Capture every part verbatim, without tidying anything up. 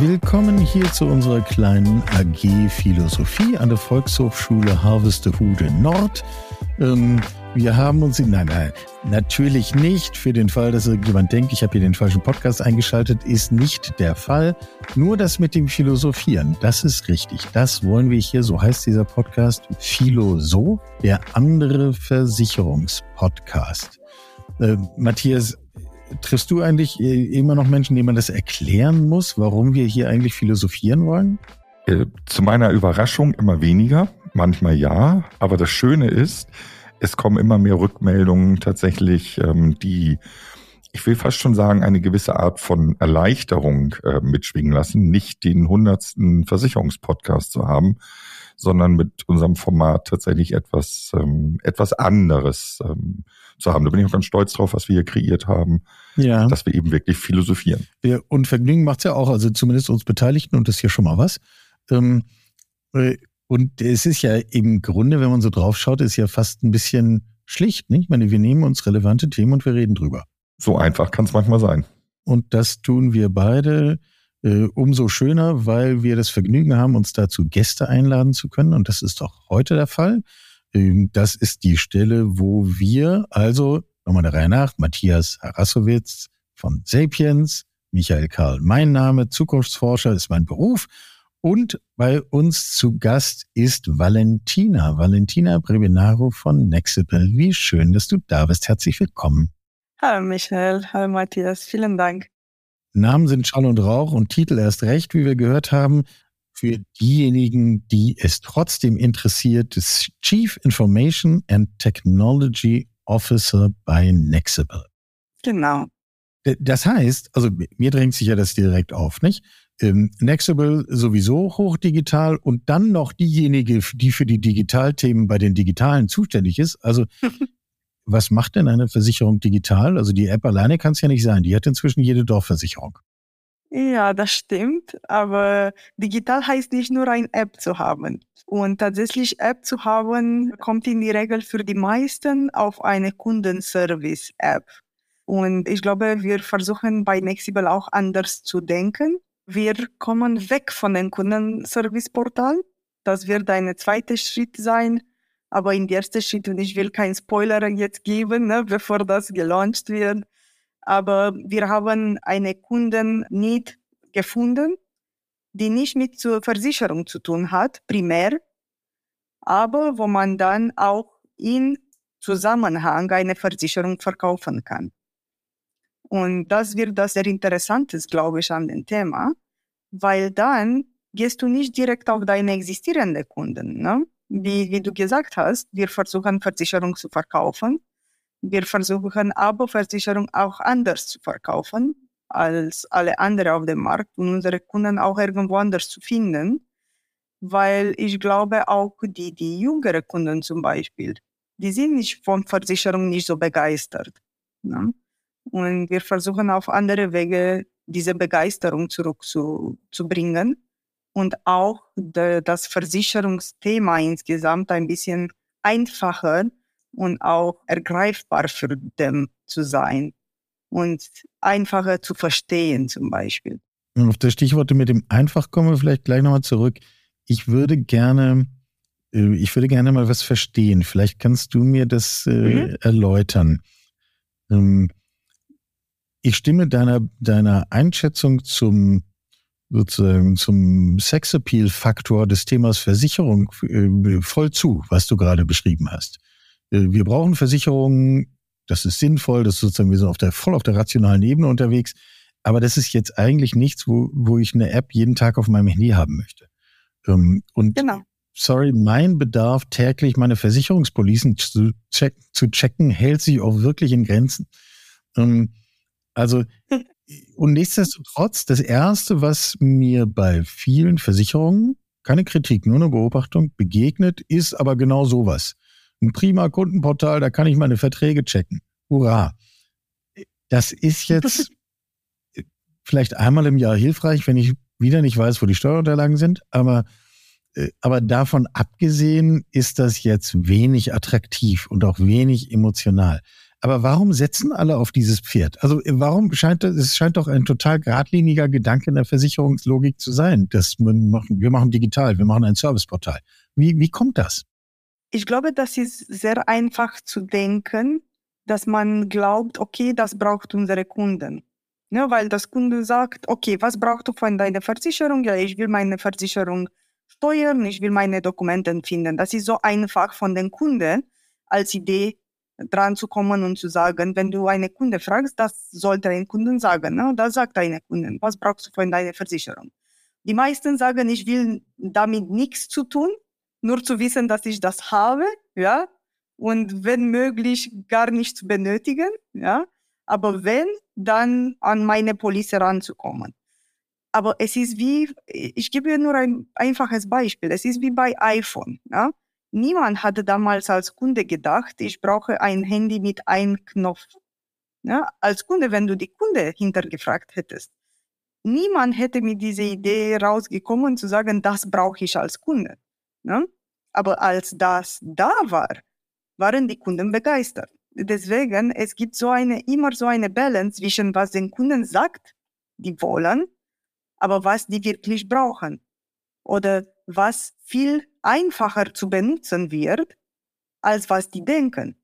Willkommen hier zu unserer kleinen A G Philosophie an der Volkshochschule Harvesterhude Nord. Ähm, wir haben uns, in, nein, nein, natürlich nicht, für den Fall, dass jemand denkt, ich habe hier den falschen Podcast eingeschaltet, ist nicht der Fall. Nur das mit dem Philosophieren, das ist richtig. Das wollen wir hier, so heißt dieser Podcast, Philosoph, der andere Versicherungspodcast. Äh, Matthias, triffst du eigentlich immer noch Menschen, denen man das erklären muss, warum wir hier eigentlich philosophieren wollen? Äh, zu meiner Überraschung immer weniger, manchmal ja. Aber das Schöne ist, es kommen immer mehr Rückmeldungen tatsächlich, ähm, die, ich will fast schon sagen, eine gewisse Art von Erleichterung äh, mitschwingen lassen. Nicht den hundertsten Versicherungspodcast zu haben, sondern mit unserem Format tatsächlich etwas, ähm, etwas anderes ähm, zu haben. Da bin ich auch ganz stolz drauf, was wir hier kreiert haben, ja. Dass wir eben wirklich philosophieren. Ja, und Vergnügen macht es ja auch, also zumindest uns Beteiligten, und das ist hier schon mal was. Ähm, äh, und es ist ja im Grunde, wenn man so drauf schaut, ist ja fast ein bisschen schlicht, nicht? Ich meine, wir nehmen uns relevante Themen und wir reden drüber. So einfach kann es manchmal sein. Und das tun wir beide. Umso schöner, weil wir das Vergnügen haben, uns dazu Gäste einladen zu können. Und das ist doch heute der Fall. Das ist die Stelle, wo wir, also nochmal der Reihe nach, Matthias Harrassowitz von Sapiens, Michael Karl, mein Name, Zukunftsforscher ist mein Beruf. Und bei uns zu Gast ist Valentina, Valentina Brebenaru von Nexible. Wie schön, dass du da bist. Herzlich willkommen. Hallo Michael, hallo Matthias, vielen Dank. Namen sind Schall und Rauch und Titel erst recht, wie wir gehört haben. Für diejenigen, die es trotzdem interessiert, ist Chief Information and Technology Officer bei Nexible. Genau. Das heißt, also mir drängt sich ja das direkt auf, nicht? Ähm, Nexible sowieso hochdigital und dann noch diejenige, die für die Digitalthemen bei den Digitalen zuständig ist. Also was macht denn eine Versicherung digital? Also die App alleine kann es ja nicht sein. Die hat inzwischen jede Dorfversicherung. Ja, das stimmt. Aber digital heißt nicht nur, eine App zu haben. Und tatsächlich App zu haben, kommt in der Regel für die meisten auf eine Kundenservice-App. Und ich glaube, wir versuchen bei Nexible auch anders zu denken. Wir kommen weg von dem Kundenservice-Portal. Das wird ein zweiter Schritt sein. Aber in der ersten Schritt, und ich will keinen Spoiler jetzt geben, ne, bevor das gelauncht wird, aber wir haben eine Kunden-Need gefunden, die nicht mit zur Versicherung zu tun hat, primär, aber wo man dann auch in Zusammenhang eine Versicherung verkaufen kann. Und das wird das sehr Interessante, glaube ich, an dem Thema, weil dann gehst du nicht direkt auf deine existierenden Kunden, ne? Wie, wie du gesagt hast, wir versuchen Versicherung zu verkaufen. Wir versuchen aber Versicherung auch anders zu verkaufen als alle anderen auf dem Markt und unsere Kunden auch irgendwo anders zu finden. Weil ich glaube auch die, die jüngeren Kunden zum Beispiel, die sind nicht von Versicherung nicht so begeistert. Ne? Und wir versuchen auf andere Wege diese Begeisterung zurückzubringen. Und auch de, das Versicherungsthema insgesamt ein bisschen einfacher und auch ergreifbar für den zu sein und einfacher zu verstehen zum Beispiel. Und auf das Stichwort mit dem einfach kommen wir vielleicht gleich nochmal zurück. Ich würde gerne, ich würde gerne mal was verstehen. Vielleicht kannst du mir das mhm. äh, erläutern. Ähm, ich stimme deiner, deiner Einschätzung zum sozusagen zum Sexappeal-Faktor des Themas Versicherung äh, voll zu, was du gerade beschrieben hast. Äh, wir brauchen Versicherungen, das ist sinnvoll, das ist sozusagen, wir sind auf der, voll auf der rationalen Ebene unterwegs, aber das ist jetzt eigentlich nichts, wo, wo ich eine App jeden Tag auf meinem Handy haben möchte. Ähm, und genau. Sorry, mein Bedarf, täglich meine Versicherungspolicen zu, check, zu checken, hält sich auch wirklich in Grenzen. Ähm, also Und nichtsdestotrotz, das Erste, was mir bei vielen Versicherungen, keine Kritik, nur eine Beobachtung, begegnet, ist aber genau sowas. Ein prima Kundenportal, da kann ich meine Verträge checken. Hurra! Das ist jetzt vielleicht einmal im Jahr hilfreich, wenn ich wieder nicht weiß, wo die Steuerunterlagen sind. Aber, aber davon abgesehen ist das jetzt wenig attraktiv und auch wenig emotional. Aber warum setzen alle auf dieses Pferd? Also warum scheint das, es scheint doch ein total geradliniger Gedanke in der Versicherungslogik zu sein, dass man machen, wir machen digital, wir machen ein Serviceportal. Wie, wie kommt das? Ich glaube, das ist sehr einfach zu denken, dass man glaubt, okay, das braucht unsere Kunden. Ne, weil das Kunde sagt, okay, was brauchst du von deiner Versicherung? Ja, ich will meine Versicherung steuern, ich will meine Dokumente finden. Das ist so einfach von den Kunden als Idee dran zu kommen und zu sagen, wenn du einen Kunde fragst, das sollte ein Kunde sagen. Ne? Das sagt ein Kunde, was brauchst du von deiner Versicherung? Die meisten sagen, ich will damit nichts zu tun, nur zu wissen, dass ich das habe, ja, und wenn möglich gar nicht zu benötigen, ja. Aber wenn, dann an meine Police ranzukommen. Aber es ist wie, ich gebe nur ein einfaches Beispiel, es ist wie bei iPhone. Ja? Niemand hatte damals als Kunde gedacht, ich brauche ein Handy mit einem Knopf. Ja? Als Kunde, wenn du die Kunde hintergefragt hättest, niemand hätte mit dieser Idee rausgekommen, zu sagen, das brauche ich als Kunde. Ja? Aber als das da war, waren die Kunden begeistert. Deswegen, es gibt so eine, immer so eine Balance zwischen, was den Kunden sagt, die wollen, aber was die wirklich brauchen. Oder was viel einfacher zu benutzen wird, als was die denken.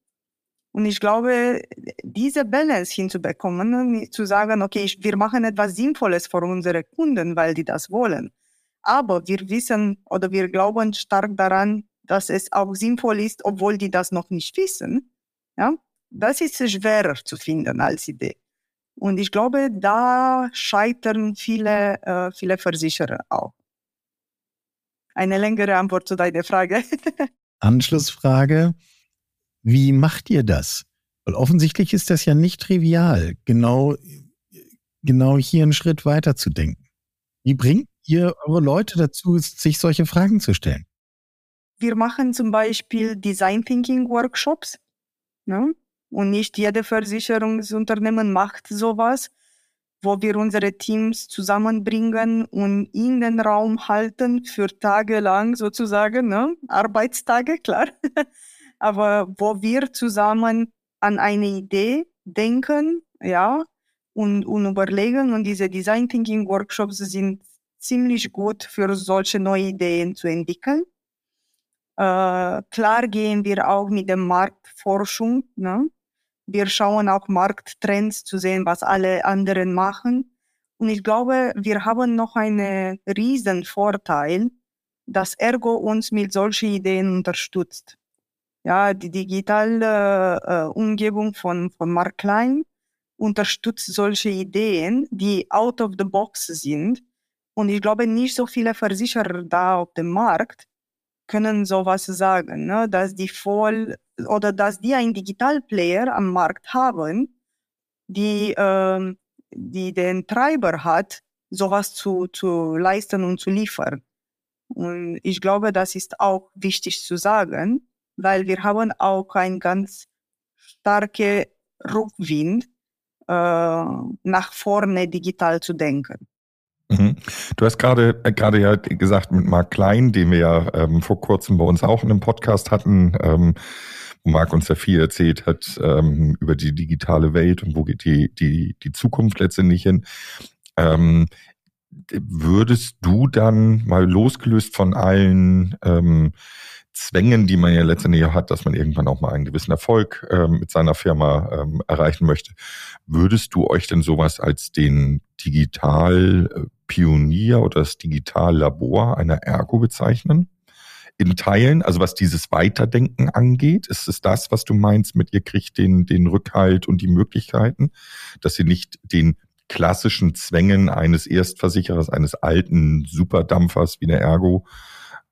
Und ich glaube, diese Balance hinzubekommen, zu sagen, okay, wir machen etwas Sinnvolles für unsere Kunden, weil die das wollen. Aber wir wissen oder wir glauben stark daran, dass es auch sinnvoll ist, obwohl die das noch nicht wissen. Ja, das ist schwerer zu finden als Idee. Und ich glaube, da scheitern viele, äh, viele Versicherer auch. Eine längere Antwort zu deiner Frage. Anschlussfrage, wie macht ihr das? Weil offensichtlich ist das ja nicht trivial, genau, genau hier einen Schritt weiter zu denken. Wie bringt ihr eure Leute dazu, sich solche Fragen zu stellen? Wir machen zum Beispiel Design Thinking Workshops. Ne? Und nicht jede Versicherungsunternehmen macht sowas, wo wir unsere Teams zusammenbringen und in den Raum halten für tagelang sozusagen, ne? Arbeitstage, klar, aber wo wir zusammen an eine Idee denken, ja, und, und überlegen, und diese Design Thinking Workshops sind ziemlich gut für solche neue Ideen zu entwickeln. Uh, klar gehen wir auch mit der Marktforschung. Ne? Wir schauen auch Markttrends zu sehen, was alle anderen machen. Und ich glaube, wir haben noch einen riesen Vorteil, dass Ergo uns mit solchen Ideen unterstützt. Ja, die digitale äh, Umgebung von, von Mark Klein unterstützt solche Ideen, die out of the box sind. Und ich glaube, nicht so viele Versicherer da auf dem Markt können sowas sagen, ne? Dass die voll oder dass die einen Digitalplayer am Markt haben, die, äh, die den Treiber hat, sowas zu, zu leisten und zu liefern. Und ich glaube, das ist auch wichtig zu sagen, weil wir haben auch einen ganz starken Rückwind, äh, nach vorne digital zu denken. Du hast gerade gerade ja gesagt mit Mark Klein, den wir ja ähm, vor kurzem bei uns auch in einem Podcast hatten, ähm, wo Mark uns ja viel erzählt hat ähm, über die digitale Welt und wo geht die die die Zukunft letztendlich hin. Ähm, würdest du dann mal losgelöst von allen ähm, Zwängen, die man ja letztendlich hat, dass man irgendwann auch mal einen gewissen Erfolg ähm, mit seiner Firma ähm, erreichen möchte. Würdest du euch denn sowas als den Digital-Pionier oder das Digitallabor einer Ergo bezeichnen? In Teilen, also was dieses Weiterdenken angeht, ist es das, was du meinst mit ihr kriegt den, den Rückhalt und die Möglichkeiten, dass sie nicht den klassischen Zwängen eines Erstversicherers, eines alten Superdampfers wie der Ergo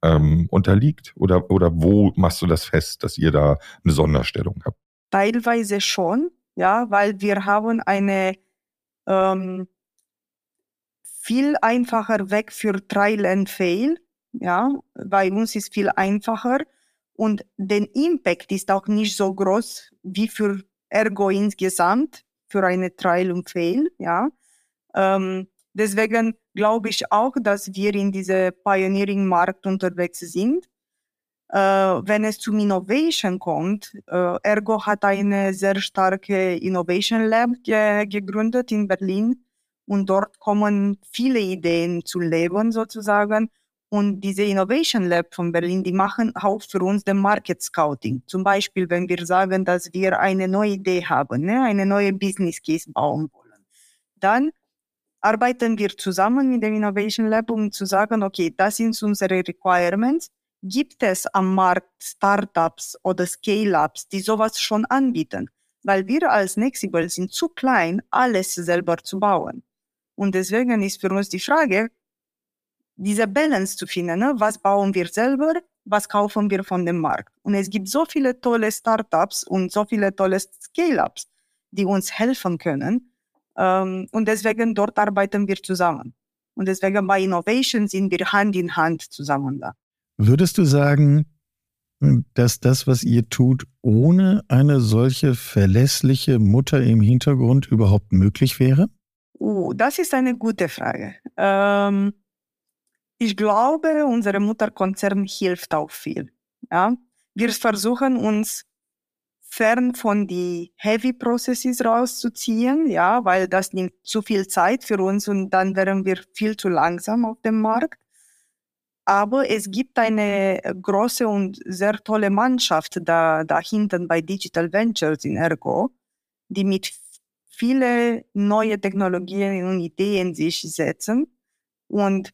unterliegt? Oder, oder wo machst du das fest, dass ihr da eine Sonderstellung habt? Teilweise schon, ja, weil wir haben einen ähm, viel einfacher Weg für Trial and Fail. Ja, bei uns ist viel einfacher und der Impact ist auch nicht so groß wie für Ergo insgesamt, für eine Trial and Fail. Ja. Ähm, deswegen glaube ich auch, dass wir in diesem Pioneering-Markt unterwegs sind. äh, wenn es zum Innovation kommt, äh, Ergo hat eine sehr starke Innovation Lab ge- gegründet in Berlin und dort kommen viele Ideen zu leben sozusagen. Und diese Innovation Lab von Berlin, die machen auch für uns den Market Scouting. Zum Beispiel, wenn wir sagen, dass wir eine neue Idee haben, ne, eine neue Business Case bauen wollen, dann arbeiten wir zusammen mit dem Innovation Lab, um zu sagen, okay, das sind unsere Requirements. Gibt es am Markt Startups oder Scale-Ups, die sowas schon anbieten? Weil wir als Nexible sind zu klein, alles selber zu bauen. Und deswegen ist für uns die Frage, diese Balance zu finden, ne? Was bauen wir selber, was kaufen wir von dem Markt. Und es gibt so viele tolle Startups und so viele tolle Scale-Ups, die uns helfen können. Ähm, und deswegen dort arbeiten wir zusammen. Und deswegen bei Innovation sind wir Hand in Hand zusammen da. Würdest du sagen, dass das, was ihr tut, ohne eine solche verlässliche Mutter im Hintergrund überhaupt möglich wäre? Oh, das ist eine gute Frage. Ähm, Ich glaube, unsere Mutterkonzern hilft auch viel. Ja? Wir versuchen uns fern von den Heavy Processes rauszuziehen, ja, weil das nimmt zu viel Zeit für uns und dann wären wir viel zu langsam auf dem Markt. Aber es gibt eine große und sehr tolle Mannschaft da, da hinten bei Digital Ventures in Ergo, die mit vielen neuen Technologien und Ideen sich setzen. Und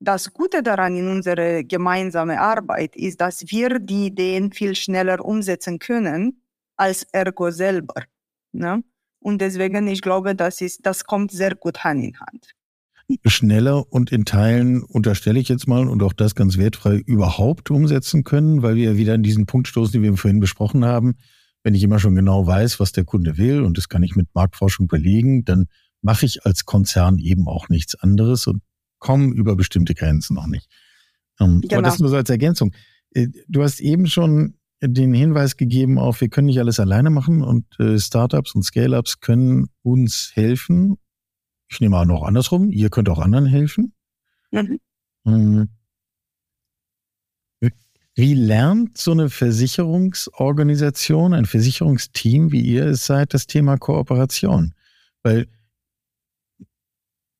das Gute daran in unserer gemeinsamen Arbeit ist, dass wir die Ideen viel schneller umsetzen können als Ergo selber. Ne? Und deswegen, ich glaube, das, ist, das kommt sehr gut Hand in Hand. Schneller und in Teilen, unterstelle ich jetzt mal, und auch das ganz wertfrei, überhaupt umsetzen können, weil wir wieder an diesen Punkt stoßen, den wir vorhin besprochen haben. Wenn ich immer schon genau weiß, was der Kunde will, und das kann ich mit Marktforschung belegen, dann mache ich als Konzern eben auch nichts anderes und kommen über bestimmte Grenzen noch nicht. Ähm, genau. Aber das nur so als Ergänzung. Du hast eben schon den Hinweis gegeben auf, wir können nicht alles alleine machen und äh, Startups und Scale-Ups können uns helfen. Ich nehme auch noch andersrum, ihr könnt auch anderen helfen. Mhm. Ähm, wie lernt so eine Versicherungsorganisation, ein Versicherungsteam, wie ihr es seid, das Thema Kooperation? Weil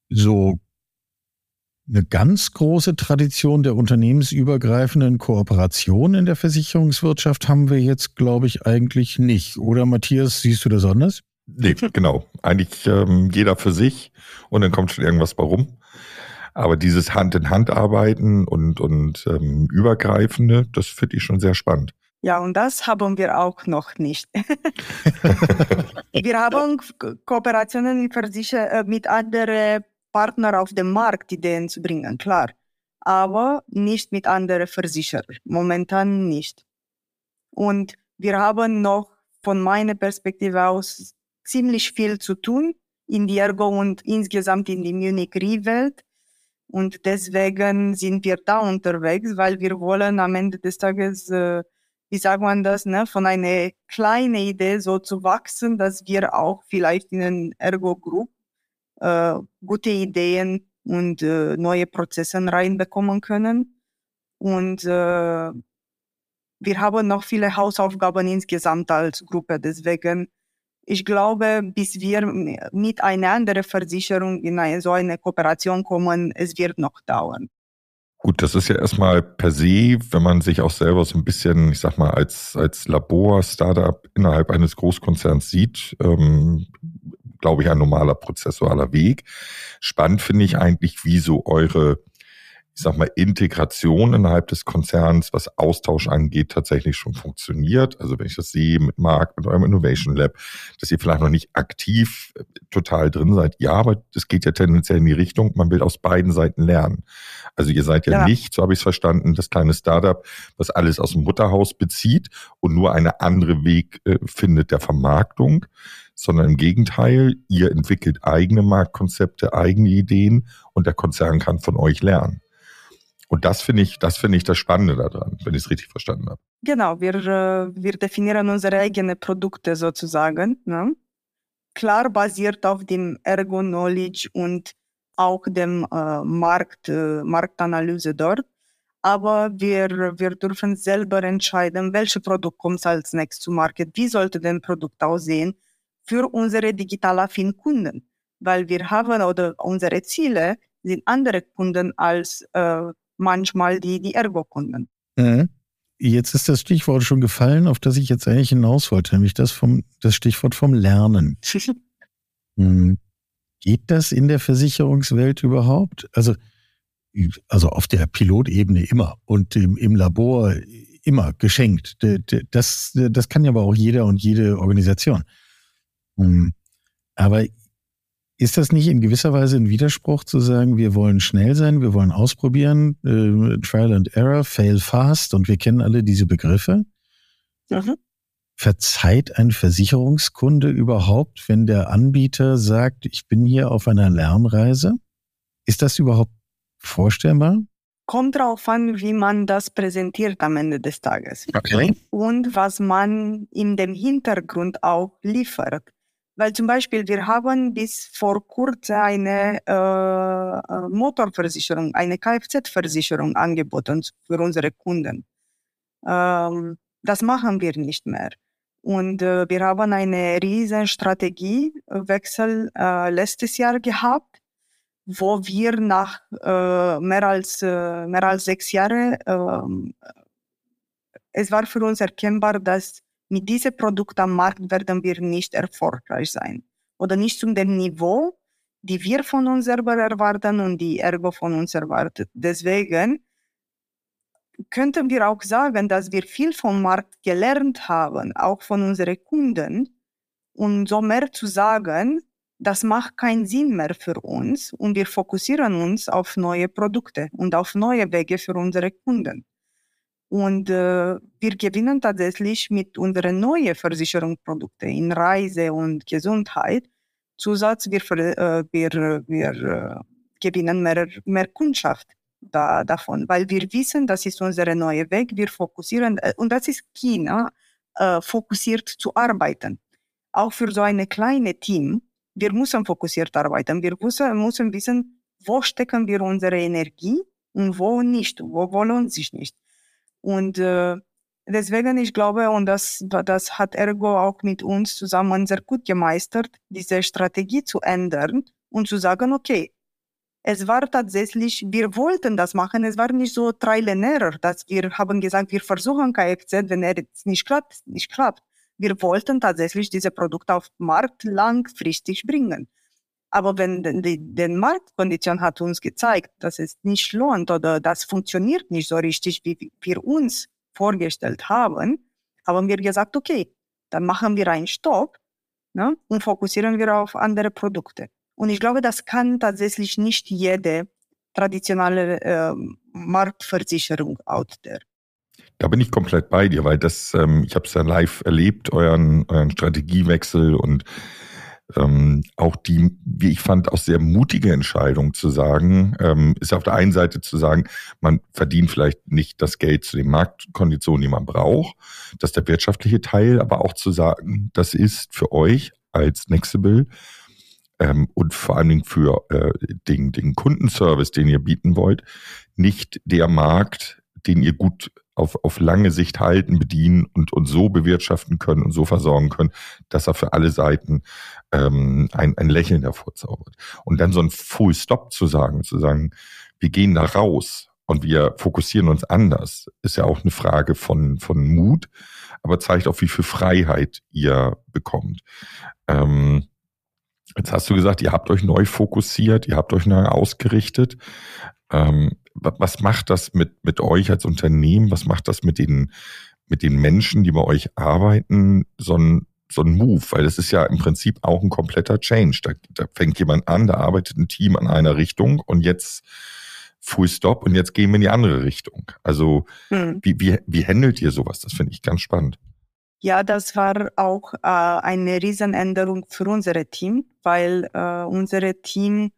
so eine ganz große Tradition der unternehmensübergreifenden Kooperation in der Versicherungswirtschaft haben wir jetzt, glaube ich, eigentlich nicht. Oder Matthias, siehst du das anders? Nee, genau. Eigentlich ähm, jeder für sich und dann kommt schon irgendwas bei rum. Aber dieses Hand-in-Hand-Arbeiten und, und ähm, Übergreifende, das finde ich schon sehr spannend. Ja, und das haben wir auch noch nicht. Wir haben Kooperationen mit anderen Partner auf dem Markt Ideen zu bringen, klar. Aber nicht mit anderen Versicherern. Momentan nicht. Und wir haben noch von meiner Perspektive aus ziemlich viel zu tun in die Ergo und insgesamt in die Munich Re-Welt. Und deswegen sind wir da unterwegs, weil wir wollen am Ende des Tages, äh, wie sagt man das, ne, von einer kleinen Idee so zu wachsen, dass wir auch vielleicht in den Ergo Group Äh, gute Ideen und äh, neue Prozesse reinbekommen können. Und äh, wir haben noch viele Hausaufgaben insgesamt als Gruppe. Deswegen, ich glaube, bis wir mit einer anderen Versicherung in eine, so eine Kooperation kommen, es wird noch dauern. Gut, das ist ja erstmal per se, wenn man sich auch selber so ein bisschen, ich sag mal, als, als Labor, Startup innerhalb eines Großkonzerns sieht, ähm, glaube ich, ein normaler prozessualer Weg. Spannend finde ich eigentlich, wie so eure, ich sag mal, Integration innerhalb des Konzerns, was Austausch angeht, tatsächlich schon funktioniert. Also wenn ich das sehe mit Marc, mit eurem Innovation Lab, dass ihr vielleicht noch nicht aktiv total drin seid. Ja, aber das geht ja tendenziell in die Richtung, man will aus beiden Seiten lernen. Also ihr seid ja, ja. nicht, so habe ich es verstanden, das kleine Startup, was alles aus dem Mutterhaus bezieht und nur einen anderen Weg äh, findet der Vermarktung, sondern im Gegenteil, ihr entwickelt eigene Marktkonzepte, eigene Ideen und der Konzern kann von euch lernen. Und das finde ich, das finde ich das Spannende daran, wenn ich es richtig verstanden habe. Genau, wir, wir definieren unsere eigenen Produkte sozusagen. Ne? Klar basiert auf dem Ergo-Knowledge und auch dem äh, Markt, äh, Marktanalyse dort. aber wir, wir dürfen selber entscheiden, welches Produkt kommt als nächstes zum Markt, wie sollte das Produkt aussehen für unsere digital affinen Kunden, weil wir haben oder unsere Ziele sind andere Kunden als äh, manchmal die, die Ergo-Kunden. Mhm. Jetzt ist das Stichwort schon gefallen, auf das ich jetzt eigentlich hinaus wollte, nämlich das, vom, das Stichwort vom Lernen. Mhm. Geht das in der Versicherungswelt überhaupt? Also, also auf der Pilotebene immer und im, im Labor immer geschenkt. Das, das kann ja aber auch jeder und jede Organisation. Aber ist das nicht in gewisser Weise ein Widerspruch zu sagen, wir wollen schnell sein, wir wollen ausprobieren, äh, Trial and Error, Fail Fast und wir kennen alle diese Begriffe? Mhm. Verzeiht ein Versicherungskunde überhaupt, wenn der Anbieter sagt, ich bin hier auf einer Lernreise? Ist das überhaupt vorstellbar? Kommt drauf an, wie man das präsentiert am Ende des Tages. Okay. Und was man in dem Hintergrund auch liefert. Weil zum Beispiel wir haben bis vor kurzem eine äh, Motorversicherung, eine Kfz-Versicherung angeboten für unsere Kunden. Ähm, das machen wir nicht mehr. Und äh, wir haben eine riesen Strategiewechsel äh, letztes Jahr gehabt, wo wir nach äh, mehr, als, äh, mehr als sechs Jahren, äh, es war für uns erkennbar, dass mit diesem Produkt am Markt werden wir nicht erfolgreich sein oder nicht zu dem Niveau, die wir von uns selber erwarten und die Ergo von uns erwartet. Deswegen könnten wir auch sagen, dass wir viel vom Markt gelernt haben, auch von unseren Kunden. Und so mehr zu sagen, das macht keinen Sinn mehr für uns und wir fokussieren uns auf neue Produkte und auf neue Wege für unsere Kunden. Und äh, wir gewinnen tatsächlich mit unseren neuen Versicherungsprodukten in Reise und Gesundheit. Zusatz, wir, äh, wir, wir äh, gewinnen mehr, mehr Kundschaft da, davon, weil wir wissen, das ist unser neuer Weg. Wir fokussieren, äh, und das ist China, äh, fokussiert zu arbeiten. Auch für so ein kleines Team, wir müssen fokussiert arbeiten. Wir müssen, müssen wissen, wo stecken wir unsere Energie und wo nicht, wo, wo lohnt sich nicht. Und äh, deswegen, ich glaube, und das, das hat Ergo auch mit uns zusammen sehr gut gemeistert, diese Strategie zu ändern und zu sagen, okay, es war tatsächlich, wir wollten das machen, es war nicht so Trial and Error, dass wir haben gesagt, wir versuchen Kfz, wenn er jetzt nicht klappt, nicht klappt. Wir wollten tatsächlich diese Produkte auf den Markt langfristig bringen. Aber wenn die, die Marktkondition hat uns gezeigt, dass es nicht lohnt oder das funktioniert nicht so richtig, wie wir uns vorgestellt haben, haben wir gesagt, okay, dann machen wir einen Stopp, ne, und fokussieren wir auf andere Produkte. Und ich glaube, das kann tatsächlich nicht jede traditionelle äh, Marktversicherung out there. Da bin ich komplett bei dir, weil das, ähm, ich habe es ja live erlebt, euren, euren Strategiewechsel und Ähm, auch die, wie ich fand, auch sehr mutige Entscheidung zu sagen, ähm, ist auf der einen Seite zu sagen, man verdient vielleicht nicht das Geld zu den Marktkonditionen, die man braucht, das ist der wirtschaftliche Teil, aber auch zu sagen, das ist für euch als Nexible ähm, und vor allen Dingen für äh, den, den Kundenservice, den ihr bieten wollt, nicht der Markt, den ihr gut Auf, auf lange Sicht halten, bedienen und, und so bewirtschaften können und so versorgen können, dass er für alle Seiten ähm, ein, ein Lächeln hervorzaubert. Und dann so ein Full Stop zu sagen, zu sagen, wir gehen da raus und wir fokussieren uns anders, ist ja auch eine Frage von, von Mut, aber zeigt auch, wie viel Freiheit ihr bekommt. Ähm, jetzt hast du gesagt, ihr habt euch neu fokussiert, ihr habt euch neu ausgerichtet. Ähm, Was macht das mit, mit euch als Unternehmen? Was macht das mit den, mit den Menschen, die bei euch arbeiten? So ein, so ein Move, weil das ist ja im Prinzip auch ein kompletter Change. Da, da fängt jemand an, da arbeitet ein Team an einer Richtung und jetzt Full Stop und jetzt gehen wir in die andere Richtung. Also hm. wie, wie, wie handelt ihr sowas? Das finde ich ganz spannend. Ja, das war auch äh, eine Riesenänderung für unser Team, weil äh, unser Team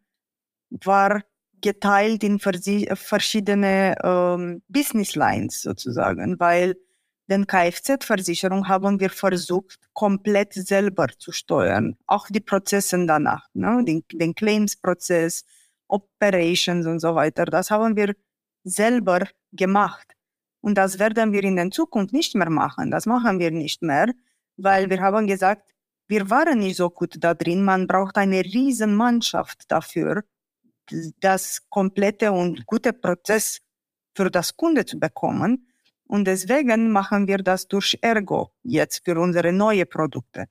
war geteilt in verschiedene ähm, Business Lines sozusagen, weil den Kfz-Versicherung haben wir versucht, komplett selber zu steuern. Auch die Prozesse danach, ne? den, den Claims-Prozess, Operations und so weiter, das haben wir selber gemacht. Und das werden wir in der Zukunft nicht mehr machen. Das machen wir nicht mehr, weil wir haben gesagt, wir waren nicht so gut da drin. Man braucht eine riesen Mannschaft dafür, das komplette und gute Prozess für das Kunde zu bekommen. Und deswegen machen wir das durch Ergo jetzt für unsere neuen Produkte.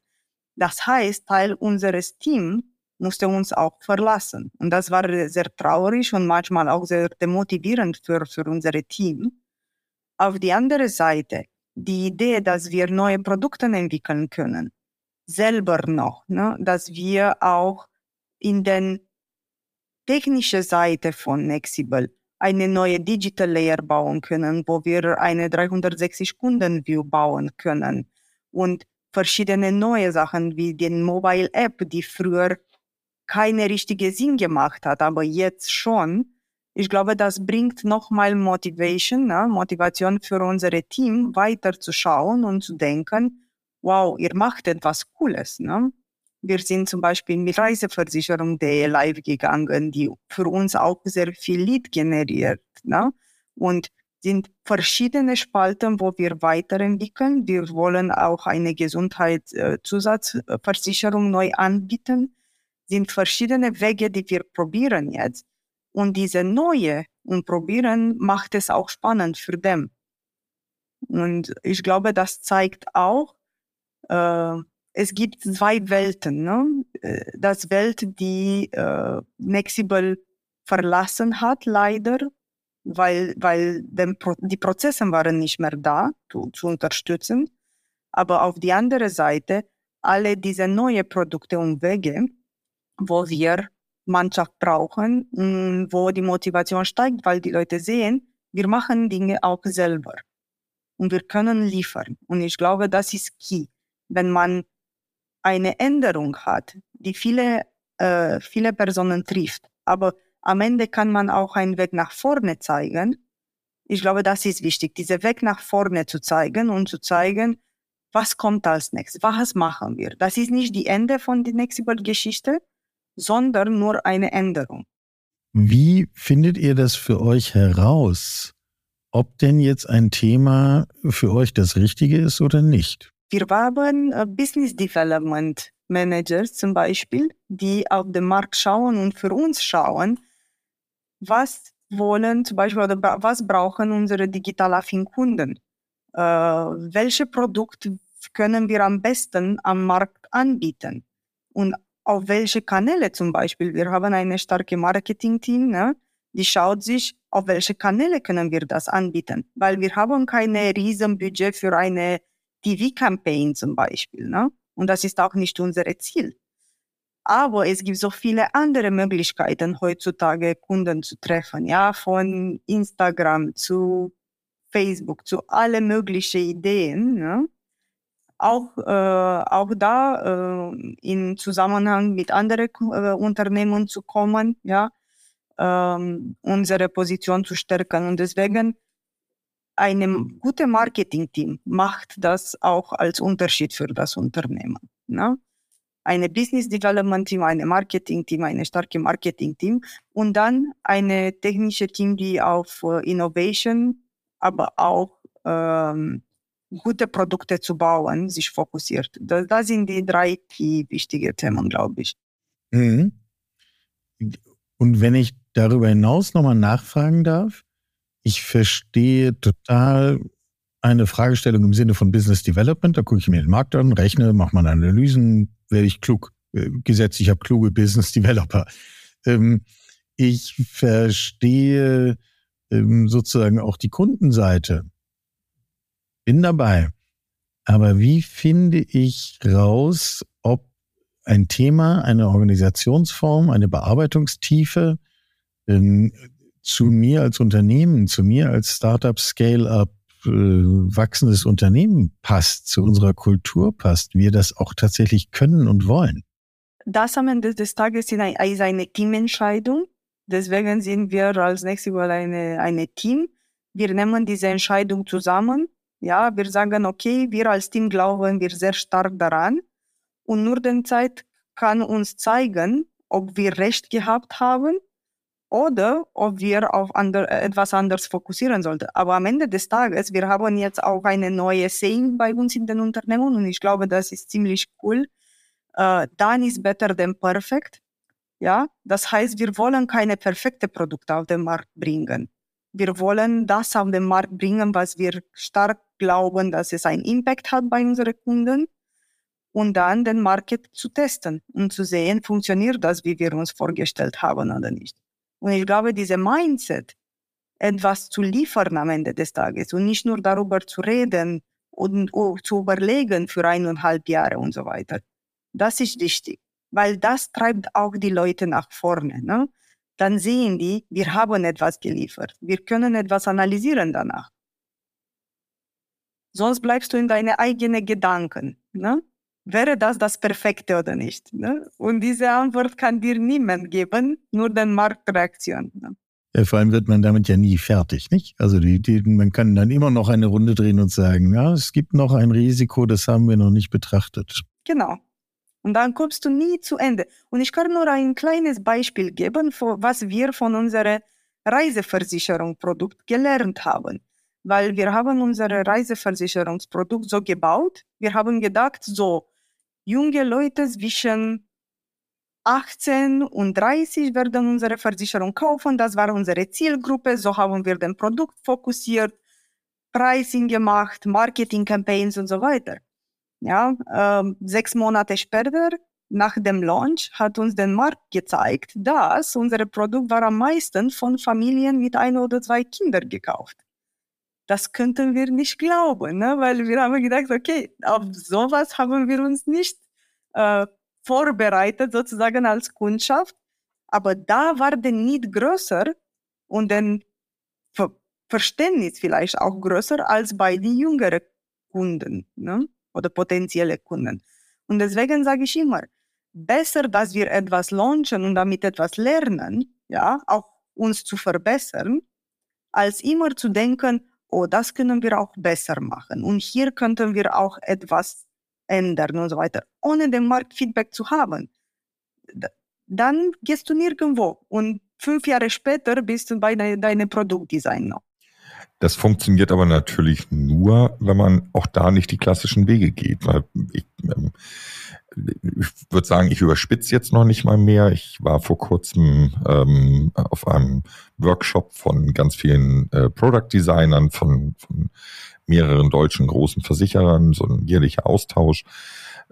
Das heißt, Teil unseres Teams musste uns auch verlassen. Und das war sehr traurig und manchmal auch sehr demotivierend für, für unser Team. Auf die andere Seite, die Idee, dass wir neue Produkte entwickeln können, selber noch, ne? Dass wir auch in den technischen Seite von Nexible eine neue Digital Layer bauen können, wo wir eine dreihundertsechzig-Kunden-View bauen können und verschiedene neue Sachen wie die Mobile-App, die früher keine richtige Sinn gemacht hat, aber jetzt schon. Ich glaube, das bringt nochmal Motivation, ne? Motivation für unser Team, weiter zu schauen und zu denken, wow, ihr macht etwas Cooles. Ne? Wir sind zum Beispiel mit Reiseversicherung punkt de live gegangen, die für uns auch sehr viel Lead generiert. Ne? Und sind verschiedene Spalten, wo wir weiterentwickeln. Wir wollen auch eine Gesundheitszusatzversicherung neu anbieten. Sind verschiedene Wege, die wir probieren jetzt. Und diese neue und probieren macht es auch spannend für den. Und ich glaube, das zeigt auch, äh, es gibt zwei Welten. Ne? Das Welt, die äh, Nexible verlassen hat, leider, weil, weil den Pro- die Prozesse waren nicht mehr da, zu, zu unterstützen. Aber auf die andere Seite, alle diese neuen Produkte und Wege, wo wir Mannschaft brauchen, wo die Motivation steigt, weil die Leute sehen, wir machen Dinge auch selber und wir können liefern. Und ich glaube, das ist key. Wenn man eine Änderung hat, die viele, äh, viele Personen trifft, aber am Ende kann man auch einen Weg nach vorne zeigen. Ich glaube, das ist wichtig, diesen Weg nach vorne zu zeigen und zu zeigen, was kommt als nächstes, was machen wir. Das ist nicht die Ende von der Nexible-Geschichte, sondern nur eine Änderung. Wie findet ihr das für euch heraus, ob denn jetzt ein Thema für euch das Richtige ist oder nicht? Wir haben Business Development Managers zum Beispiel, die auf den Markt schauen und für uns schauen, was wollen zum Beispiel oder was brauchen unsere digital affinen Kunden? Äh, welche Produkte können wir am besten am Markt anbieten? Und auf welche Kanäle zum Beispiel. Wir haben eine starke Marketing-Team, ne? Die schaut sich, auf welche Kanäle können wir das anbieten. Weil wir haben keine riesen Budget für eine T V-Kampagne zum Beispiel. Ne? Und das ist auch nicht unser Ziel. Aber es gibt so viele andere Möglichkeiten, heutzutage Kunden zu treffen. Ja? Von Instagram zu Facebook, zu alle möglichen Ideen. Ne? Auch, äh, auch da äh, in Zusammenhang mit anderen äh, Unternehmen zu kommen, ja, ähm, unsere Position zu stärken. Und deswegen ein gutes Marketing-Team macht das auch als Unterschied für das Unternehmen. Ne? Eine Business-Development-Team, ein Marketing-Team, ein starkes Marketing-Team und dann ein technisches Team, die auf äh, Innovation, aber auch ähm, gute Produkte zu bauen, sich fokussiert. Das, das sind die drei die wichtigen Themen, glaube ich. Mhm. Und wenn ich darüber hinaus nochmal nachfragen darf, ich verstehe total eine Fragestellung im Sinne von Business Development, da gucke ich mir den Markt an, rechne, mache meine Analysen, werde ich klug, äh, gesetzt, ich habe kluge Business Developer. Ähm, ich verstehe ähm, sozusagen auch die Kundenseite. Bin dabei. Aber wie finde ich raus, ob ein Thema, eine Organisationsform, eine Bearbeitungstiefe ähm, zu mir als Unternehmen, zu mir als Startup, Scale-up, äh, wachsendes Unternehmen passt, zu unserer Kultur passt, wir das auch tatsächlich können und wollen? Das am Ende des Tages ist eine Teamentscheidung. Deswegen sind wir als Nexible eine, eine Team. Wir nehmen diese Entscheidung zusammen. Ja, wir sagen, okay, wir als Team glauben wir sehr stark daran und nur die Zeit kann uns zeigen, ob wir recht gehabt haben oder ob wir auf ander, etwas anderes fokussieren sollten. Aber am Ende des Tages, wir haben jetzt auch eine neue Saying bei uns in den Unternehmen und ich glaube, das ist ziemlich cool. Uh, done is better than perfect. Ja? Das heißt, wir wollen keine perfekten Produkte auf den Markt bringen. Wir wollen das auf den Markt bringen, was wir stark glauben, dass es einen Impact hat bei unseren Kunden und dann den Market zu testen und zu sehen, funktioniert das, wie wir uns vorgestellt haben oder nicht. Und ich glaube, dieses Mindset, etwas zu liefern am Ende des Tages und nicht nur darüber zu reden und zu überlegen für eineinhalb Jahre und so weiter, das ist wichtig, weil das treibt auch die Leute nach vorne, ne? Dann sehen die, wir haben etwas geliefert. Wir können etwas analysieren danach. Sonst bleibst du in deine eigenen Gedanken. Ne? Wäre das das Perfekte oder nicht? Ne? Und diese Antwort kann dir niemand geben, nur den Marktreaktion. Ne? Ja, vor allem wird man damit ja nie fertig, nicht? Also die, die, man kann dann immer noch eine Runde drehen und sagen, ja, es gibt noch ein Risiko, das haben wir noch nicht betrachtet. Genau. Und dann kommst du nie zu Ende. Und ich kann nur ein kleines Beispiel geben, was wir von unserem Reiseversicherungsprodukt gelernt haben. Weil wir haben unser Reiseversicherungsprodukt so gebaut, wir haben gedacht, so junge Leute zwischen achtzehn und dreißig werden unsere Versicherung kaufen. Das war unsere Zielgruppe, so haben wir den Produkt fokussiert, Pricing gemacht, Marketing-Campaigns und so weiter. Ja, äh, sechs Monate später, nach dem Launch, hat uns der Markt gezeigt, dass unser Produkt war am meisten von Familien mit ein oder zwei Kindern gekauft. Das könnten wir nicht glauben, ne? Weil wir haben gedacht, okay, auf sowas haben wir uns nicht äh, vorbereitet, sozusagen als Kundschaft. Aber da war der Need größer und der Ver- Verständnis vielleicht auch größer als bei den jüngeren Kunden, ne? Oder potenzielle Kunden. Und deswegen sage ich immer, besser, dass wir etwas launchen und damit etwas lernen, ja, auch uns zu verbessern, als immer zu denken, oh, das können wir auch besser machen und hier könnten wir auch etwas ändern und so weiter, ohne den Marktfeedback zu haben. Dann gehst du nirgendwo und fünf Jahre später bist du bei de- deinem Produktdesign noch. Das funktioniert aber natürlich nur, wenn man auch da nicht die klassischen Wege geht. Weil ich, ähm, ich würde sagen, ich überspitze jetzt noch nicht mal mehr. Ich war vor kurzem ähm, auf einem Workshop von ganz vielen äh, Product Designern, von, von mehreren deutschen großen Versicherern, so ein jährlicher Austausch,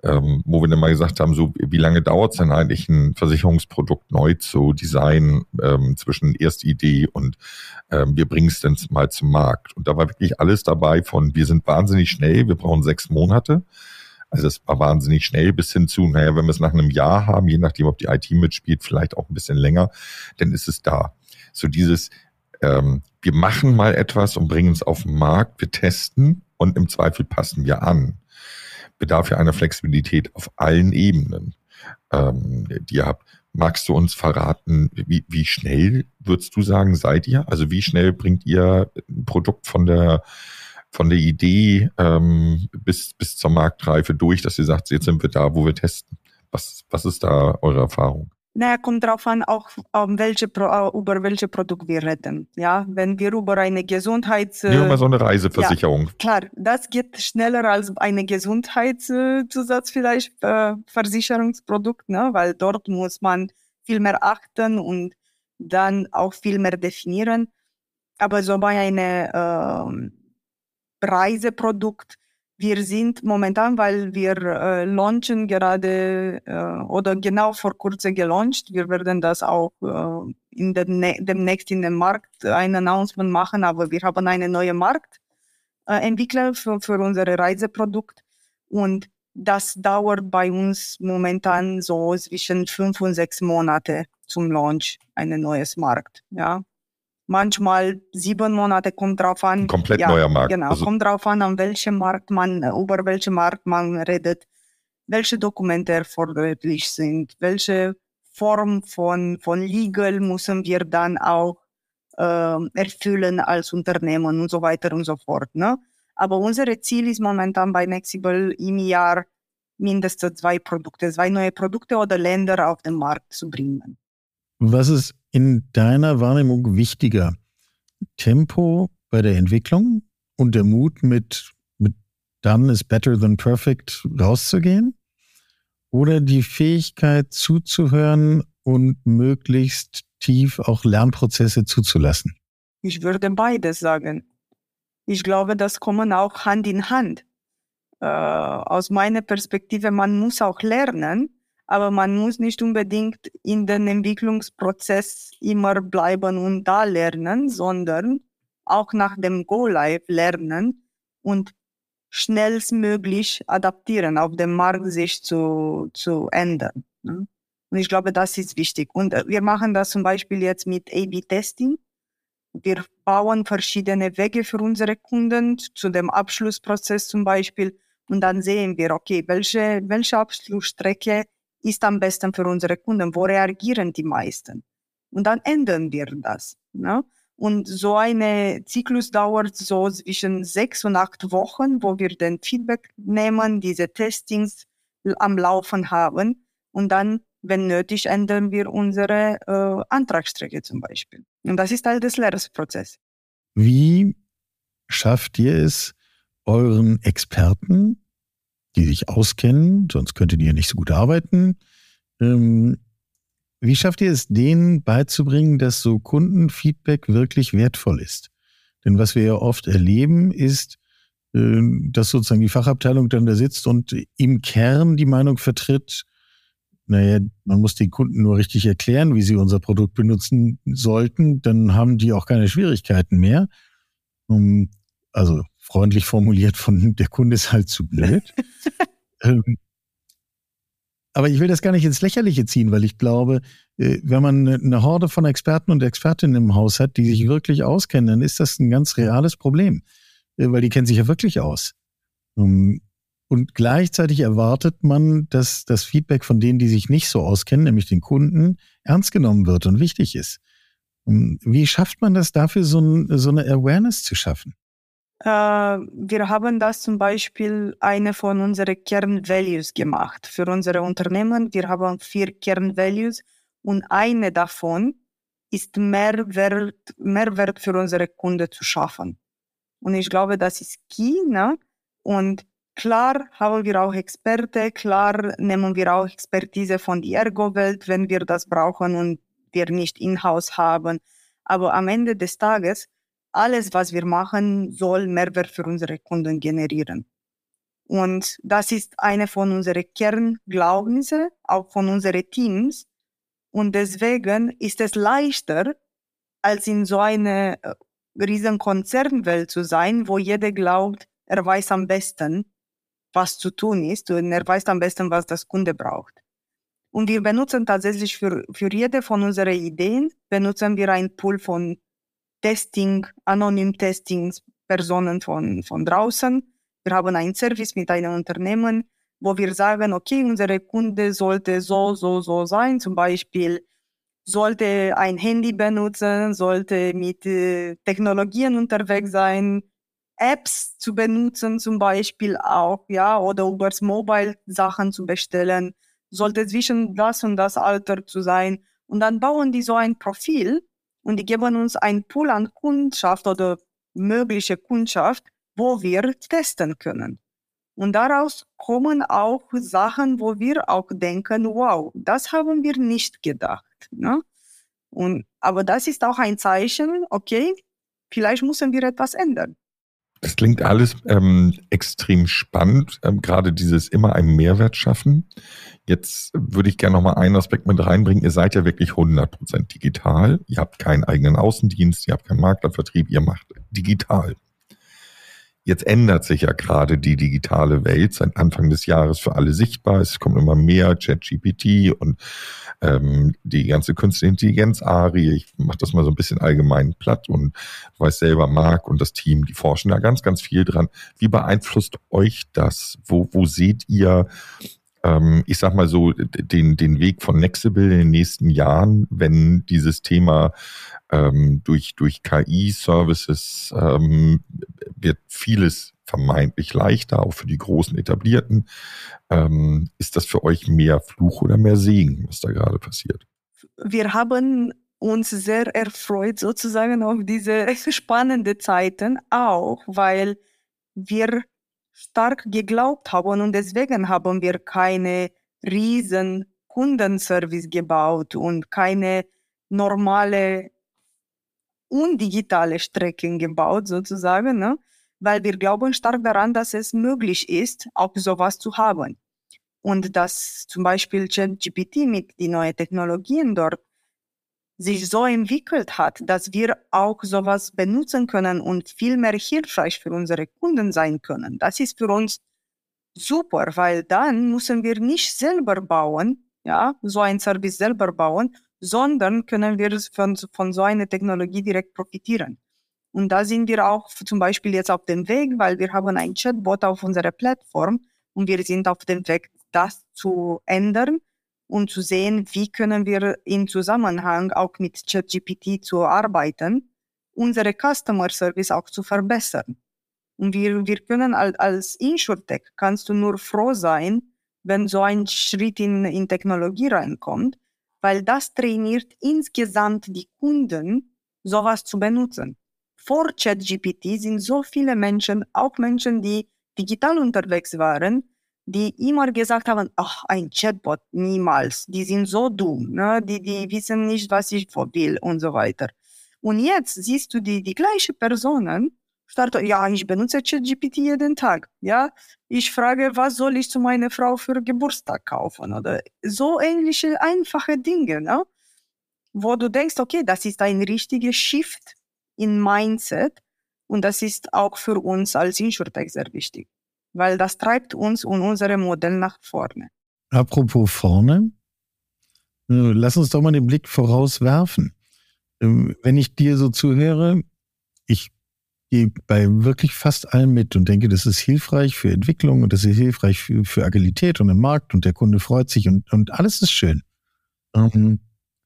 ähm, wo wir dann mal gesagt haben, so wie lange dauert es denn eigentlich, ein Versicherungsprodukt neu zu designen ähm, zwischen Erstidee und ähm, wir bringen es dann mal zum Markt. Und da war wirklich alles dabei von, wir sind wahnsinnig schnell, wir brauchen sechs Monate. Also das war wahnsinnig schnell bis hin zu, naja, wenn wir es nach einem Jahr haben, je nachdem, ob die I T mitspielt, vielleicht auch ein bisschen länger, dann ist es da. So dieses, ähm, wir machen mal etwas und bringen es auf den Markt, wir testen und im Zweifel passen wir an. Bedarf ja einer Flexibilität auf allen Ebenen, ähm, die ihr habt. Magst du uns verraten, wie, wie schnell, würdest du sagen, seid ihr? Also wie schnell bringt ihr ein Produkt von der von der Idee ähm, bis, bis zur Marktreife durch, dass ihr sagt, jetzt sind wir da, wo wir testen? Was, was ist da eure Erfahrung? Naja, kommt drauf an, auch um welche Pro- über welche Produkt wir reden. Ja, wenn wir über eine Gesundheits... Nur über so eine Reiseversicherung. Ja, klar, das geht schneller als eine Gesundheitszusatz vielleicht, äh, Versicherungsprodukt, ne? Weil dort muss man viel mehr achten und dann auch viel mehr definieren. Aber so bei einem äh, Reiseprodukt, wir sind momentan, weil wir äh, launchen gerade äh, oder genau vor kurzem gelauncht. Wir werden das auch äh, in dem ne- demnächst in den Markt ein Announcement machen, aber wir haben einen neuen Marktentwickler äh, für, für unser Reiseprodukt und das dauert bei uns momentan so zwischen fünf und sechs Monate zum Launch eines neuen Markt, ja. Manchmal sieben Monate, kommt drauf an. Ein komplett ja, neuer Markt. Genau, also kommt drauf an, an welchem Markt man, über welchen Markt man redet, welche Dokumente erforderlich sind, welche Form von, von Legal müssen wir dann auch äh, erfüllen als Unternehmen und so weiter und so fort. Ne? Aber unser Ziel ist momentan bei Nexible im Jahr mindestens zwei Produkte, zwei neue Produkte oder Länder auf den Markt zu bringen. Was ist in deiner Wahrnehmung wichtiger? Tempo bei der Entwicklung und der Mut, mit, mit Done is better than perfect rauszugehen? Oder die Fähigkeit zuzuhören und möglichst tief auch Lernprozesse zuzulassen? Ich würde beides sagen. Ich glaube, das kommen auch Hand in Hand. Äh, aus meiner Perspektive, man muss auch lernen, aber man muss nicht unbedingt in den Entwicklungsprozess immer bleiben und da lernen, sondern auch nach dem Go-Live lernen und schnellstmöglich adaptieren, auf dem Markt sich zu, zu ändern. Und ich glaube, das ist wichtig. Und wir machen das zum Beispiel jetzt mit A B Testing. Wir bauen verschiedene Wege für unsere Kunden zu dem Abschlussprozess zum Beispiel. Und dann sehen wir, okay, welche, welche Abschlussstrecke ist am besten für unsere Kunden, wo reagieren die meisten? Und dann ändern wir das. Ne? Und so ein Zyklus dauert so zwischen sechs und acht Wochen, wo wir den Feedback nehmen, diese Testings am Laufen haben und dann, wenn nötig, ändern wir unsere äh, Antragsstrecke zum Beispiel. Und das ist Teil des Lehrprozesses. Wie schafft ihr es, euren Experten, die sich auskennen, sonst könntet ihr nicht so gut arbeiten. Ähm, wie schafft ihr es, denen beizubringen, dass so Kundenfeedback wirklich wertvoll ist? Denn was wir ja oft erleben, ist, äh, dass sozusagen die Fachabteilung dann da sitzt und im Kern die Meinung vertritt, naja, man muss den Kunden nur richtig erklären, wie sie unser Produkt benutzen sollten, dann haben die auch keine Schwierigkeiten mehr. Um, also freundlich formuliert von der Kunde ist halt zu blöd. ähm, aber ich will das gar nicht ins Lächerliche ziehen, weil ich glaube, äh, wenn man eine Horde von Experten und Expertinnen im Haus hat, die sich wirklich auskennen, dann ist das ein ganz reales Problem, äh, weil die kennen sich ja wirklich aus. Ähm, und gleichzeitig erwartet man, dass das Feedback von denen, die sich nicht so auskennen, nämlich den Kunden, ernst genommen wird und wichtig ist. Ähm, wie schafft man das dafür, so, ein, so eine Awareness zu schaffen? Uh, wir haben das zum Beispiel eine von unseren Kern-Values gemacht für unsere Unternehmen. Wir haben vier Kern-Values und eine davon ist Mehrwert, Mehrwert für unsere Kunden zu schaffen. Und ich glaube, das ist key. Ne? Und klar haben wir auch Experten, klar nehmen wir auch Expertise von der Ergo-Welt, wenn wir das brauchen und wir nicht in-house haben. Aber am Ende des Tages alles, was wir machen, soll Mehrwert für unsere Kunden generieren. Und das ist eine von unseren Kernglaubnissen, auch von unseren Teams. Und deswegen ist es leichter, als in so einer riesen Konzernwelt zu sein, wo jeder glaubt, er weiß am besten, was zu tun ist und er weiß am besten, was das Kunde braucht. Und wir benutzen tatsächlich für, für jede von unseren Ideen, benutzen wir einen Pool von Testing, anonym Testing, Personen von, von draußen. Wir haben einen Service mit einem Unternehmen, wo wir sagen, okay, unsere Kunde sollte so, so, so sein. Zum Beispiel sollte ein Handy benutzen, sollte mit äh, Technologien unterwegs sein, Apps zu benutzen zum Beispiel auch, ja, oder übers Mobile Sachen zu bestellen, sollte zwischen das und das Alter zu sein. Und dann bauen die so ein Profil, und die geben uns einen Pool an Kundschaft oder mögliche Kundschaft, wo wir testen können. Und daraus kommen auch Sachen, wo wir auch denken, wow, das haben wir nicht gedacht. Ne? Und, aber das ist auch ein Zeichen, okay, vielleicht müssen wir etwas ändern. Das klingt alles ähm, extrem spannend, ähm, gerade dieses immer einen Mehrwert schaffen. Jetzt würde ich gerne nochmal einen Aspekt mit reinbringen. Ihr seid ja wirklich hundert Prozent digital. Ihr habt keinen eigenen Außendienst, ihr habt keinen Maklervertrieb, ihr macht digital. Jetzt ändert sich ja gerade die digitale Welt seit Anfang des Jahres für alle sichtbar. Es kommt immer mehr ChatGPT und ähm, die ganze künstliche Intelligenz-Arie. Ich mache das mal so ein bisschen allgemein platt und weiß selber, Marc und das Team, die forschen da ganz, ganz viel dran. Wie beeinflusst euch das? Wo, wo seht ihr, ähm, ich sag mal so, den, den Weg von Nexible in den nächsten Jahren, wenn dieses Thema ähm, durch, durch K I-Services ähm, wird vieles vermeintlich leichter, auch für die großen Etablierten. Ähm, ist das für euch mehr Fluch oder mehr Segen, was da gerade passiert? wir haben uns sehr erfreut sozusagen auf diese spannenden Zeiten auch, weil wir stark geglaubt haben und deswegen haben wir keine riesen Kundenservice gebaut und keine normale und digitale Strecken gebaut sozusagen, ne? Weil wir glauben stark daran, dass es möglich ist, auch sowas zu haben. Und dass zum Beispiel ChatGPT mit den neuen Technologien dort sich so entwickelt hat, dass wir auch sowas benutzen können und viel mehr hilfreich für unsere Kunden sein können. Das ist für uns super, weil dann müssen wir nicht selber bauen, ja, so ein Service selber bauen, sondern können wir von, von so einer Technologie direkt profitieren. Und da sind wir auch zum Beispiel jetzt auf dem Weg, weil wir haben ein Chatbot auf unserer Plattform und wir sind auf dem Weg, das zu ändern und zu sehen, wie können wir im Zusammenhang auch mit ChatGPT zu arbeiten, unsere Customer Service auch zu verbessern. Und wir, wir können als, als Insurtech, kannst du nur froh sein, wenn so ein Schritt in, in Technologie reinkommt, weil das trainiert insgesamt die Kunden, sowas zu benutzen. Vor ChatGPT sind so viele Menschen, auch Menschen, die digital unterwegs waren, die immer gesagt haben, ach, ein Chatbot, niemals, die sind so dumm, ne? die, die wissen nicht, was ich will und so weiter. Und jetzt siehst du die, die gleichen Personen, starten, ja, ich benutze ChatGPT jeden Tag, ja, ich frage, was soll ich zu meiner Frau für Geburtstag kaufen oder so ähnliche einfache Dinge, ne? Wo du denkst, okay, das ist ein richtiger Shift in Mindset und das ist auch für uns als Insurtech sehr wichtig, weil das treibt uns und unsere Modelle nach vorne. Apropos vorne, lass uns doch mal den Blick vorauswerfen. Wenn ich dir so zuhöre, ich gehe bei wirklich fast allen mit und denke, das ist hilfreich für Entwicklung und das ist hilfreich für, für Agilität und den Markt und der Kunde freut sich und, und alles ist schön. Mhm.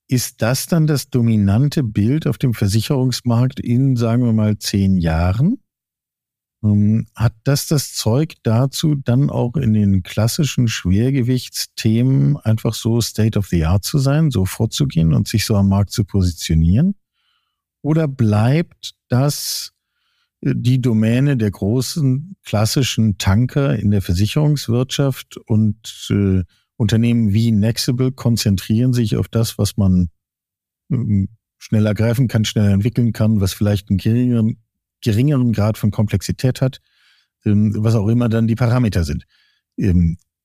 Ist das dann das dominante Bild auf dem Versicherungsmarkt in, sagen wir mal, zehn Jahren? Hat das das Zeug dazu, dann auch in den klassischen Schwergewichtsthemen einfach so State of the Art zu sein, so vorzugehen und sich so am Markt zu positionieren? Oder bleibt das die Domäne der großen klassischen Tanker in der Versicherungswirtschaft und äh, Unternehmen wie Nexible konzentrieren sich auf das, was man äh, schneller ergreifen kann, schneller entwickeln kann, was vielleicht einen geringeren geringeren Grad von Komplexität hat, was auch immer dann die Parameter sind.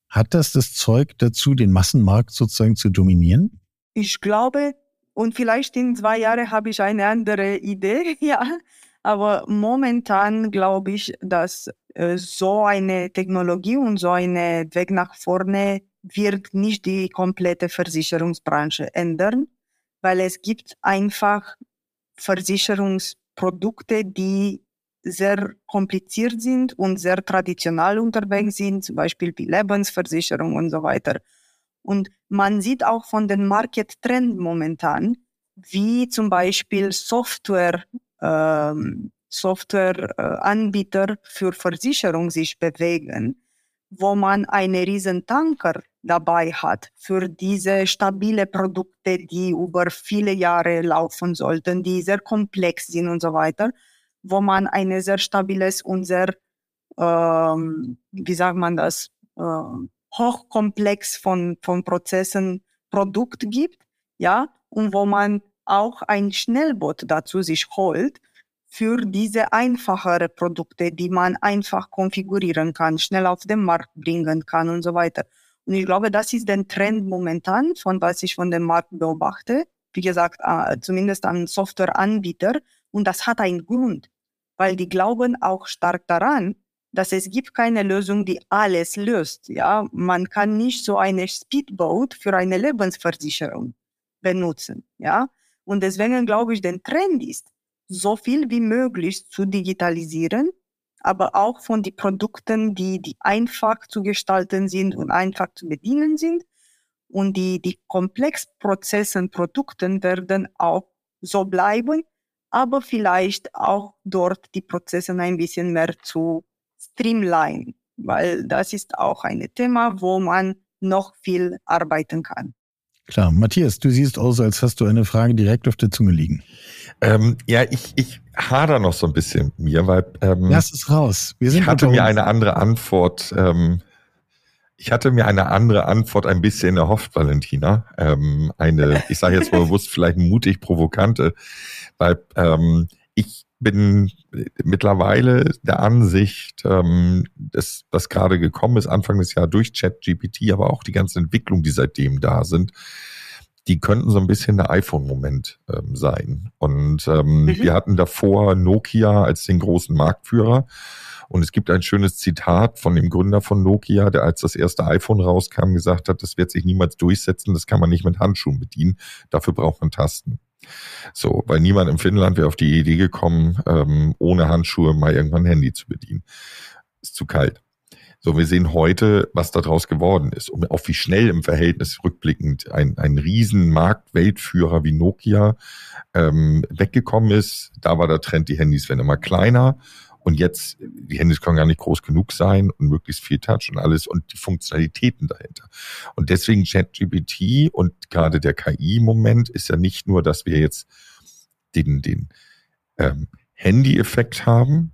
Hat das das Zeug dazu, den Massenmarkt sozusagen zu dominieren? Ich glaube, und vielleicht in zwei Jahren habe ich eine andere Idee, ja. Aber momentan glaube ich, dass äh, so eine Technologie und so ein Weg nach vorne wird nicht die komplette Versicherungsbranche ändern, weil es gibt einfach Versicherungs Produkte, die sehr kompliziert sind und sehr traditionell unterwegs sind, zum Beispiel wie Lebensversicherung und so weiter. Und man sieht auch von den Market-Trend momentan, wie zum Beispiel Software, ähm, Softwareanbieter äh, für Versicherung sich bewegen, wo man einen riesen Tanker dabei hat für diese stabile Produkte, die über viele Jahre laufen sollten, die sehr komplex sind und so weiter, wo man ein sehr stabiles und sehr, ähm, wie sagt man das, äh, hochkomplex von, von Prozessen Produkt gibt, ja, und wo man auch ein Schnellboot dazu sich holt für diese einfacheren Produkte, die man einfach konfigurieren kann, schnell auf den Markt bringen kann und so weiter. Und ich glaube, das ist der Trend momentan, von was ich von dem Markt beobachte. Wie gesagt, zumindest an Softwareanbieter. Und das hat einen Grund, weil die glauben auch stark daran, dass es gibt keine Lösung, die alles löst. Ja, man kann nicht so eine Speedboat für eine Lebensversicherung benutzen. Ja, und deswegen glaube ich, der Trend ist, so viel wie möglich zu digitalisieren, aber auch von den Produkten, die, die einfach zu gestalten sind und einfach zu bedienen sind. Und die, die komplexen Prozesse und Produkten werden auch so bleiben, aber vielleicht auch dort die Prozesse ein bisschen mehr zu streamline, weil das ist auch ein Thema, wo man noch viel arbeiten kann. Klar. Matthias, du siehst aus, als hast du eine Frage direkt auf der Zunge liegen. Ähm, ja, ich, ich hader noch so ein bisschen mit mir, weil... Ähm, Lass es raus. Wir sind ich hatte mir eine andere Antwort... Ähm, ich hatte mir eine andere Antwort ein bisschen erhofft, Valentina. Ähm, eine, ich sage jetzt mal bewusst, vielleicht mutig provokante, weil ähm, ich bin mittlerweile der Ansicht, ähm, dass das gerade gekommen ist, Anfang des Jahres durch ChatGPT, aber auch die ganzen Entwicklungen, die seitdem da sind, die könnten so ein bisschen der iPhone-Moment ähm, sein. Und ähm, mhm. wir hatten davor Nokia als den großen Marktführer. Und es gibt ein schönes Zitat von dem Gründer von Nokia, der als das erste iPhone rauskam, gesagt hat, das wird sich niemals durchsetzen, das kann man nicht mit Handschuhen bedienen, dafür braucht man Tasten. So, weil niemand in Finnland wäre auf die Idee gekommen, ähm, ohne Handschuhe mal irgendwann ein Handy zu bedienen. Ist zu kalt. So, wir sehen heute, was daraus geworden ist und auch wie schnell im Verhältnis rückblickend ein, ein Riesenmarkt, Weltführer wie Nokia ähm, weggekommen ist. Da war der Trend, die Handys werden immer kleiner. Und jetzt, die Handys können gar nicht groß genug sein und möglichst viel Touch und alles und die Funktionalitäten dahinter. Und deswegen ChatGPT und gerade der K I-Moment ist ja nicht nur, dass wir jetzt den, den ähm, Handy-Effekt haben,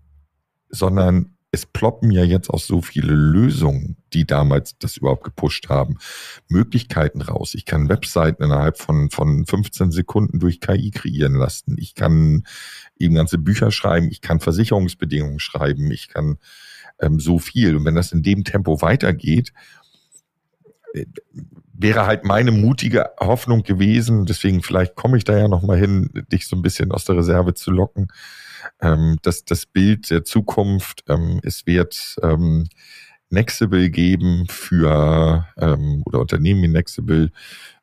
sondern es ploppen ja jetzt auch so viele Lösungen, die damals das überhaupt gepusht haben, Möglichkeiten raus. Ich kann Webseiten innerhalb von, von fünfzehn Sekunden durch K I kreieren lassen. Ich kann eben ganze Bücher schreiben. Ich kann Versicherungsbedingungen schreiben. Ich kann ähm, so viel. Und wenn das in dem Tempo weitergeht, äh, wäre halt meine mutige Hoffnung gewesen, deswegen vielleicht komme ich da ja nochmal hin, dich so ein bisschen aus der Reserve zu locken, Ähm, dass das Bild der Zukunft, ähm, es wird ähm, Nexible geben für, ähm, oder Unternehmen wie Nexible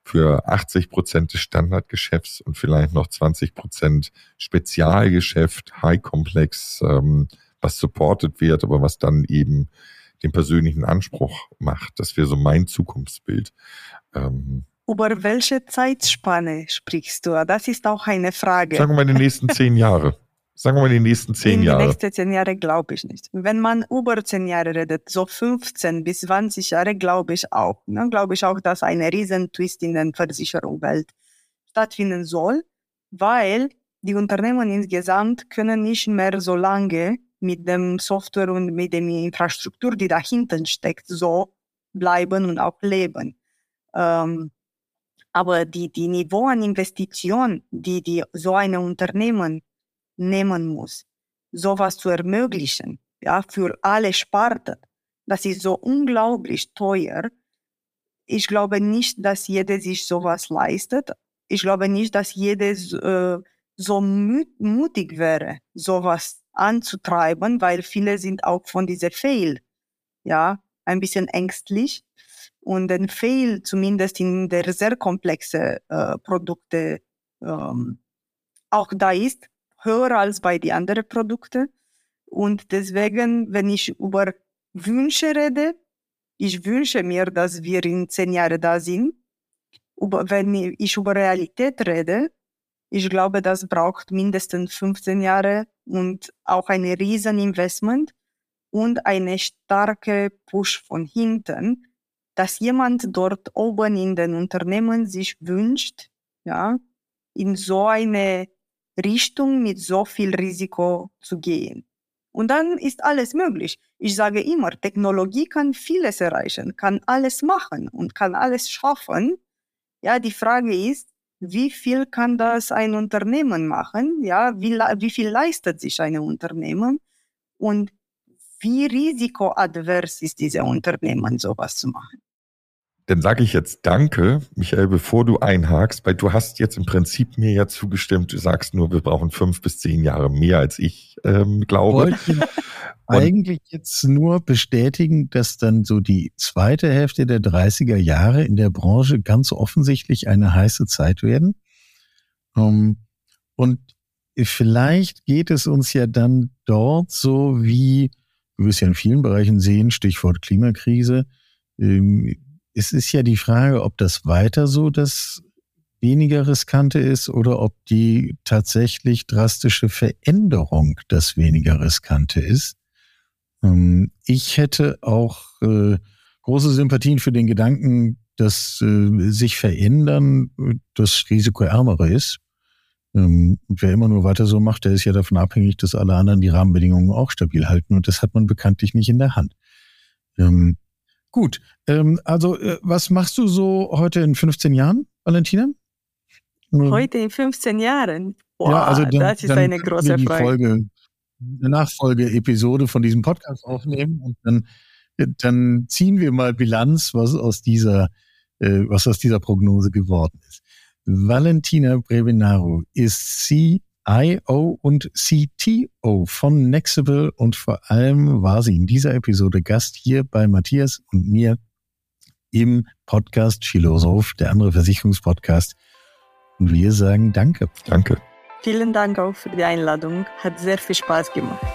für achtzig Prozent des Standardgeschäfts und vielleicht noch zwanzig Prozent Spezialgeschäft, High-Complex, ähm, was supported wird, aber was dann eben den persönlichen Anspruch macht. Das wäre so mein Zukunftsbild. Ähm, Über welche Zeitspanne sprichst du? Das ist auch eine Frage. Sagen wir mal die nächsten zehn Jahre. Sagen wir mal die nächsten zehn Jahre. Die nächsten zehn Jahre glaube ich nicht. Wenn man über zehn Jahre redet, so fünfzehn bis zwanzig Jahre, glaube ich auch. Dann glaube ich auch, dass eine Riesentwist in der Versicherungswelt stattfinden soll, weil die Unternehmen insgesamt können nicht mehr so lange mit dem Software und mit der Infrastruktur, die dahinter steckt, so bleiben und auch leben. Ähm, aber die, die Niveau an Investition, die, die so ein Unternehmen nehmen muss, sowas zu ermöglichen, ja, für alle Sparten. Das ist so unglaublich teuer. Ich glaube nicht, dass jeder sich sowas leistet. Ich glaube nicht, dass jeder äh, so müt- mutig wäre, sowas anzutreiben, weil viele sind auch von diesem Fail, ja, ein bisschen ängstlich. Und ein Fail, zumindest in der sehr komplexen äh, Produkte, ähm, auch da ist, höher als bei den anderen Produkten. Und deswegen, wenn ich über Wünsche rede, ich wünsche mir, dass wir in zehn Jahren da sind. Wenn ich über Realität rede, ich glaube, das braucht mindestens fünfzehn Jahre und auch ein riesen Investment und eine starke Push von hinten, dass jemand dort oben in den Unternehmen sich wünscht, ja, in so eine Richtung mit so viel Risiko zu gehen. Und dann ist alles möglich. Ich sage immer, Technologie kann vieles erreichen, kann alles machen und kann alles schaffen. Ja, die Frage ist, wie viel kann das ein Unternehmen machen? Ja, wie, wie viel leistet sich ein Unternehmen? Und wie risikoadvers ist dieses Unternehmen, sowas zu machen? Dann sage ich jetzt Danke, Michael, bevor du einhakst, weil du hast jetzt im Prinzip mir ja zugestimmt. Du sagst nur, wir brauchen fünf bis zehn Jahre mehr, als ich ähm, glaube. Ich wollte eigentlich jetzt nur bestätigen, dass dann so die zweite Hälfte der dreißiger Jahre in der Branche ganz offensichtlich eine heiße Zeit werden. Und vielleicht geht es uns ja dann dort so, wie wir es ja in vielen Bereichen sehen, Stichwort Klimakrise. Es ist ja die Frage, ob das weiter so das weniger Riskante ist oder ob die tatsächlich drastische Veränderung das weniger Riskante ist. Ich hätte auch große Sympathien für den Gedanken, dass äh, sich verändern das risikoärmere ist. Ähm, und wer immer nur weiter so macht, der ist ja davon abhängig, dass alle anderen die Rahmenbedingungen auch stabil halten. Und das hat man bekanntlich nicht in der Hand. Ähm, gut, ähm, also äh, was machst du so heute in fünfzehn Jahren, Valentina? Heute in fünfzehn Jahren? Boah, ja, also dann, das ist dann eine große die Frage. Folge, eine Nachfolgeepisode von diesem Podcast aufnehmen und dann, dann ziehen wir mal Bilanz, was aus dieser, äh, was aus dieser Prognose geworden ist. Valentina Brebenaru ist C I O und C T O von Nexible und vor allem war sie in dieser Episode Gast hier bei Matthias und mir im Podcast Philosoph, der andere Versicherungspodcast. Und wir sagen Danke. Danke. Vielen Dank auch für die Einladung. Hat sehr viel Spaß gemacht.